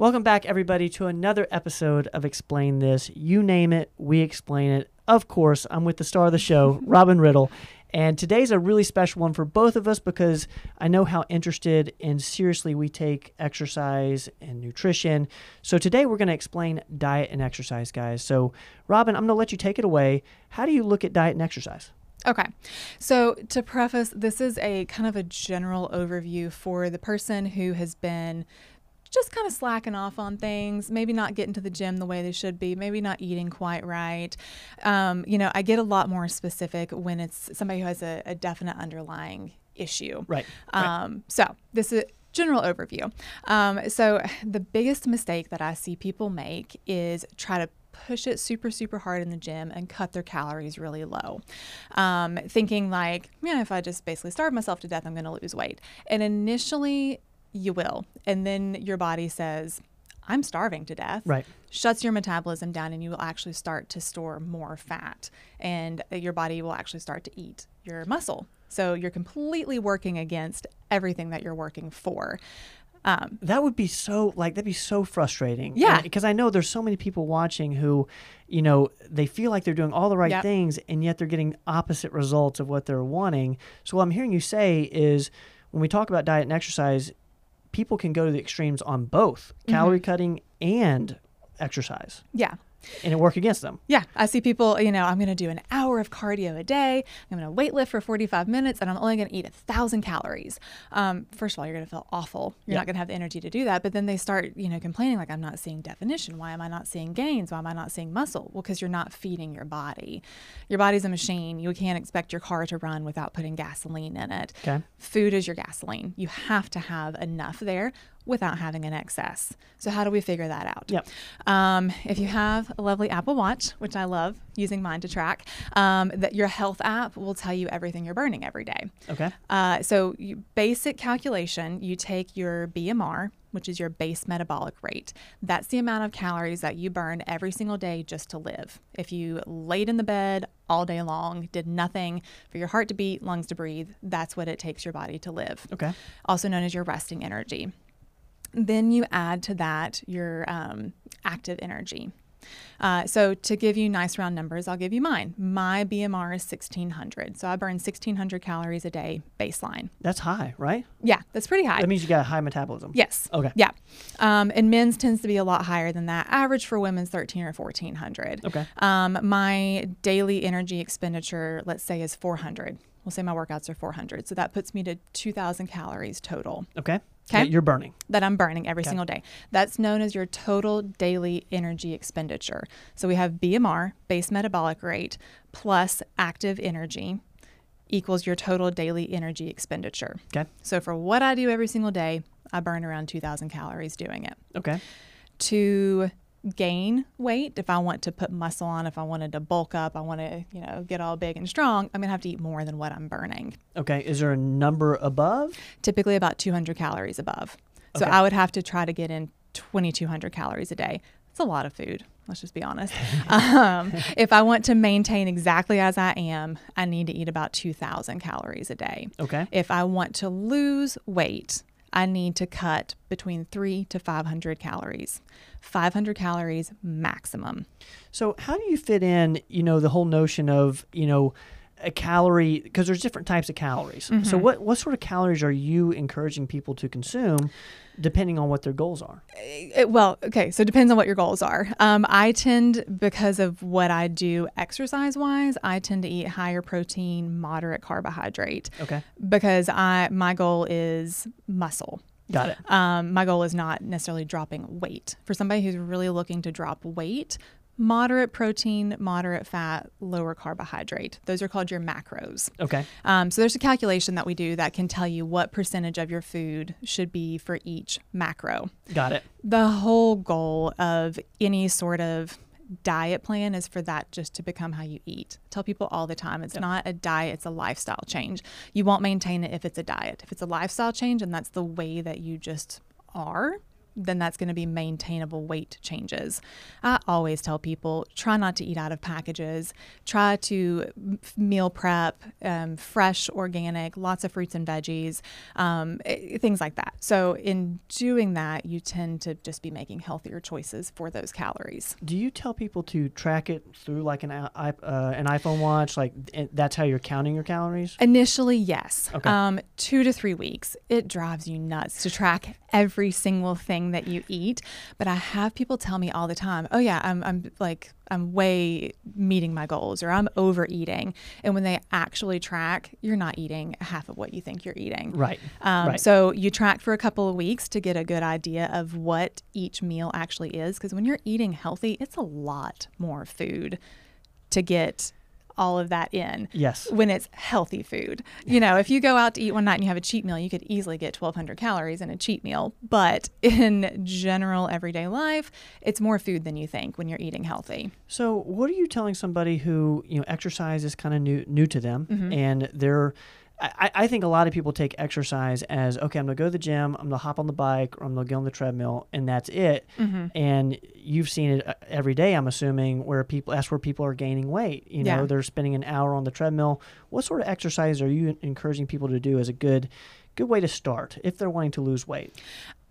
Welcome back, everybody, to another episode of Explain This. You name it, we explain it. Of course, I'm with the star of the show, Robin Riddle. And today's a really special one for both of us because I know how interested and seriously we take exercise and nutrition. So today we're going to explain diet and exercise, guys. So Robin, I'm going to let you take it away. How do you look at diet and exercise? Okay. So to preface, this is a kind of a general overview for the person who has been just kind of slacking off on things, maybe not getting to the gym the way they should be, maybe not eating quite right. You know, I get a lot more specific when it's somebody who has a definite underlying issue. Right. So this is general overview. So the biggest mistake that I see people make is try to push it super, super hard in the gym and cut their calories really low. Thinking like, man, if I just basically starve myself to death, I'm going to lose weight. And initially, you will. And then your body says, I'm starving to death. Right. Shuts your metabolism down and you will actually start to store more fat and your body will actually start to eat your muscle. So you're completely working against everything that you're working for. That would be so, like, that'd be so frustrating. Yeah. Because I know there's so many people watching who, you know, they feel like they're doing all the right yep. things and yet they're getting opposite results of what they're wanting. So what I'm hearing you say is when we talk about diet and exercise, people can go to the extremes on both calorie mm-hmm. cutting and exercise. Yeah. And it work against them. Yeah. I see people, you know, I'm going to do an hour of cardio a day. I'm going to weight lift for 45 minutes and I'm only going to eat 1,000 calories. First of all, you're going to feel awful. You're yep. not going to have the energy to do that. But then they start, you know, complaining like, I'm not seeing definition. Why am I not seeing gains? Why am I not seeing muscle? Well, because you're not feeding your body. Your body's a machine. You can't expect your car to run without putting gasoline in it. Okay. Food is your gasoline. You have to have enough there without having an excess. So how do we figure that out? Yep. If you have a lovely Apple Watch, which I love using mine to track, that your health app will tell you everything you're burning every day. Okay. So you, basic calculation, you take your BMR, which is your base metabolic rate. That's the amount of calories that you burn every single day just to live. If you laid in the bed all day long, did nothing for your heart to beat, lungs to breathe, that's what it takes your body to live. Okay. Also known as your resting energy. Then you add to that your active energy. So to give you nice round numbers, I'll give you mine. My BMR is 1,600. So I burn 1,600 calories a day baseline. That's high, right? Yeah, that's pretty high. That means you got a high metabolism. Yes. Okay. Yeah. And men's tends to be a lot higher than that. Average for women's 1,300 or 1,400. Okay. My daily energy expenditure, let's say, is 400. We'll say my workouts are 400. So that puts me to 2,000 calories total. Okay. Okay. You're burning. That I'm burning every okay. single day. That's known as your total daily energy expenditure. So we have BMR, base metabolic rate, plus active energy equals your total daily energy expenditure. Okay. So for what I do every single day, I burn around 2,000 calories doing it. Okay. To gain weight, if I want to put muscle on, if I wanted to bulk up, I want to, you know, get all big and strong, I'm going to have to eat more than what I'm burning. Okay. Is there a number above? Typically about 200 calories above. Okay. So I would have to try to get in 2,200 calories a day. It's a lot of food. Let's just be honest. If I want to maintain exactly as I am, I need to eat about 2,000 calories a day. Okay. If I want to lose weight, I need to cut between 300 to 500 calories, 500 calories maximum. So how do you fit in, you know, the whole notion of, you know, a calorie, because there's different types of calories. Mm-hmm. So what sort of calories are you encouraging people to consume depending on what their goals are? Well, okay, so it depends on what your goals are. I tend, because of what I do exercise-wise, I tend to eat higher protein, moderate carbohydrate. Okay. Because my goal is muscle. Got it. My goal is not necessarily dropping weight. For somebody who's really looking to drop weight, moderate protein, moderate fat, lower carbohydrate. Those are called your macros. Okay. So there's a calculation that we do that can tell you what percentage of your food should be for each macro. Got it. The whole goal of any sort of diet plan is for that just to become how you eat. I tell people all the time, it's yep. not a diet, it's a lifestyle change. You won't maintain it if it's a diet. If it's a lifestyle change and that's the way that you just are, then that's going to be maintainable weight changes. I always tell people, try not to eat out of packages. Try to meal prep, fresh, organic, lots of fruits and veggies, things like that. So in doing that, you tend to just be making healthier choices for those calories. Do you tell people to track it through like an iPhone watch? Like that's how you're counting your calories? Initially, yes. Okay. 2 to 3 weeks. It drives you nuts to track every single thing that you eat. But I have people tell me all the time, oh yeah, I'm way meeting my goals, or I'm overeating. And when they actually track, you're not eating half of what you think you're eating. Right. So you track for a couple of weeks to get a good idea of what each meal actually is. Because when you're eating healthy, it's a lot more food to get all of that in. Yes. When it's healthy food. You know, if you go out to eat one night and you have a cheat meal, you could easily get 1,200 calories in a cheat meal. But in general everyday life, it's more food than you think when you're eating healthy. So what are you telling somebody who, you know, exercise is kind of new to them, mm-hmm. and they're, I think a lot of people take exercise as, okay, I'm going to go to the gym, I'm going to hop on the bike, or I'm going to get on the treadmill, and that's it. Mm-hmm. And you've seen it every day, I'm assuming, that's where people are gaining weight. You know, they're spending an hour on the treadmill. What sort of exercise are you encouraging people to do as a good way to start if they're wanting to lose weight?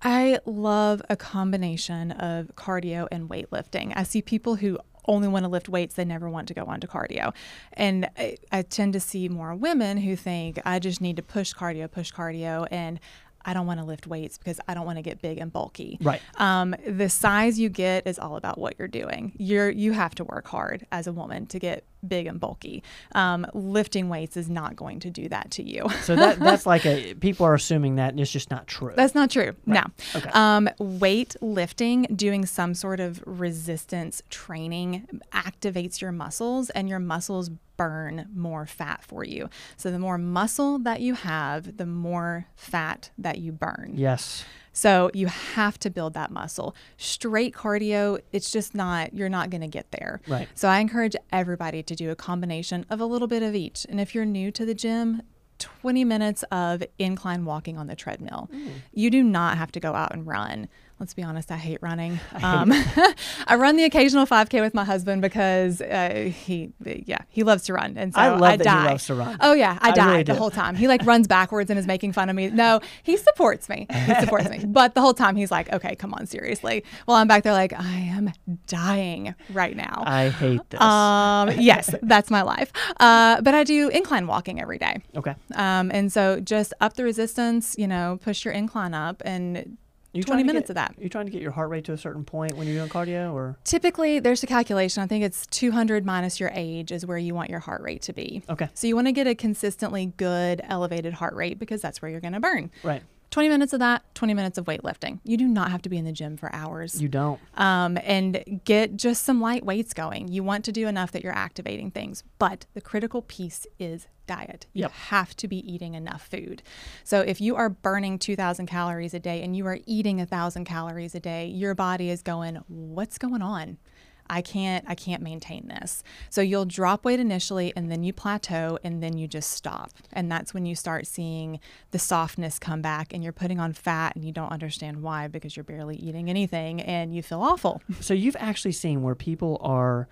I love a combination of cardio and weightlifting. I see people who only want to lift weights, they never want to go on to cardio. And I tend to see more women who think, I just need to push cardio, and I don't want to lift weights because I don't want to get big and bulky. Right. The size you get is all about what you're doing. You have to work hard as a woman to get big and bulky. Lifting weights is not going to do that to you. So that's like people are assuming that, and it's just not true. That's not true. Right. No. Okay. Weight lifting, doing some sort of resistance training, activates your muscles, and your muscles burn more fat for you. So the more muscle that you have, the more fat that you burn. Yes. So you have to build that muscle. Straight cardio, it's just not, you're not going to get there. Right. So I encourage everybody to do a combination of a little bit of each. And if you're new to the gym, 20 minutes of incline walking on the treadmill. Ooh. You do not have to go out and run. Let's be honest, I hate running. I run the occasional 5K with my husband because he loves to run. And so he loves to run. Oh yeah, I die really the whole time. He like runs backwards and is making fun of me. No, he supports me. But the whole time he's like, okay, come on, seriously. Well, I'm back there like, I am dying right now. I hate this. Yes, that's my life. But I do incline walking every day. Okay. And so just up the resistance, you know, push your incline up, and 20 minutes of that. You're trying to get your heart rate to a certain point when you're doing cardio, or? Typically, there's a calculation. I think it's 200 minus your age is where you want your heart rate to be. Okay. So you want to get a consistently good elevated heart rate because that's where you're going to burn. Right. 20 minutes of that, 20 minutes of weightlifting. You do not have to be in the gym for hours. You don't. And get just some light weights going. You want to do enough that you're activating things. But the critical piece is diet. You have to be eating enough food. So if you are burning 2,000 calories a day and you are eating 1,000 calories a day, your body is going, what's going on? I can't maintain this. So you'll drop weight initially, and then you plateau, and then you just stop. And that's when you start seeing the softness come back, and you're putting on fat, and you don't understand why because you're barely eating anything, and you feel awful. So you've actually seen where people are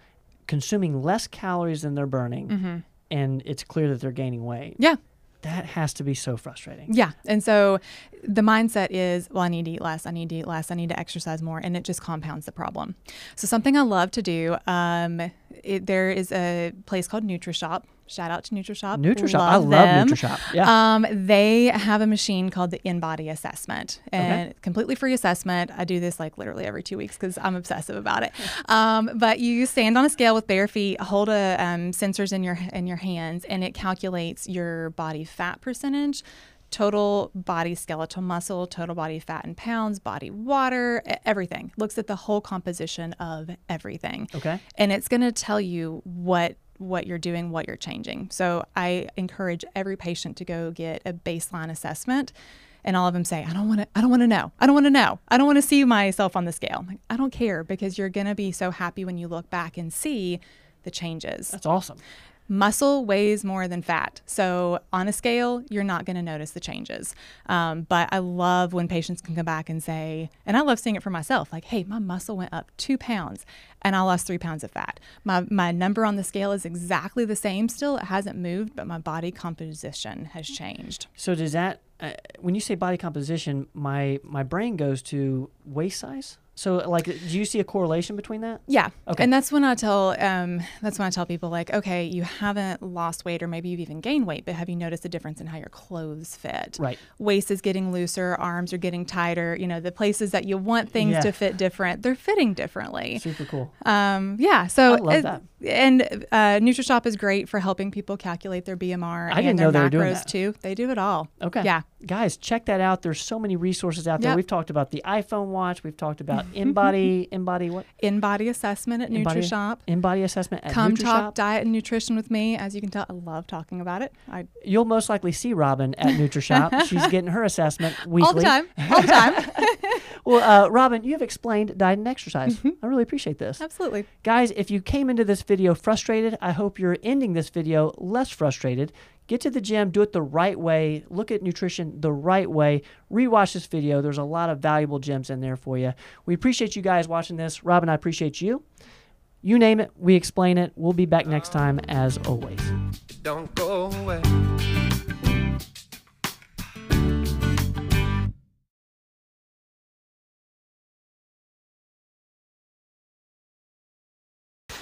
consuming less calories than they're burning, mm-hmm. and it's clear that they're gaining weight. Yeah. That has to be so frustrating. Yeah. And so the mindset is, well, I need to eat less. I need to exercise more. And it just compounds the problem. So something I love to do, there is a place called NutriShop. Shout out to NutriShop. I love NutriShop. Yeah. They have a machine called the In Body Assessment, and okay. completely free assessment. I do this like literally every 2 weeks because I'm obsessive about it. But you stand on a scale with bare feet, hold sensors in your hands, and it calculates your body fat percentage, total body skeletal muscle, total body fat in pounds, body water, everything. Looks at the whole composition of everything. Okay. And it's going to tell you what you're doing, what you're changing. So I encourage every patient to go get a baseline assessment, and all of them say, I don't want to know. I don't want to see myself on the scale. I'm like, I don't care, because you're going to be so happy when you look back and see the changes. That's awesome. Muscle weighs more than fat, so on a scale, you're not going to notice the changes. But I love when patients can come back and say, and I love seeing it for myself, like, hey, my muscle went up 2 pounds and I lost 3 pounds of fat. My number on the scale is exactly the same still. It hasn't moved, but my body composition has changed. So does that, when you say body composition, my brain goes to waist size? So, like, do you see a correlation between that? Yeah. Okay. And that's when I tell people, like, okay, you haven't lost weight, or maybe you've even gained weight, but have you noticed a difference in how your clothes fit? Right. Waist is getting looser, arms are getting tighter. You know, the places that you want things to fit different, they're fitting differently. Super cool. Yeah. So, I love that. And NutriShop is great for helping people calculate their BMR and their macros too. They do it all. Okay. Yeah. Guys, check that out. There's so many resources out there. We've talked about the iPhone watch. We've talked about in body what? In Body Assessment at NutriShop. In Body Assessment at NutriShop. Come talk diet and nutrition with me. As you can tell, I love talking about it. You'll most likely see Robin at NutriShop. She's getting her assessment weekly. All the time. All the time. Well, Robin, you have explained diet and exercise. I really appreciate this. Absolutely. Guys, if you came into this video frustrated, I hope you're ending this video less frustrated. Get to the gym, do it the right way, look at nutrition the right way, rewatch this video. There's a lot of valuable gems in there for you. We appreciate you guys watching this. Robin, I appreciate you. You name it, we explain it. We'll be back next time, as always. Don't go away.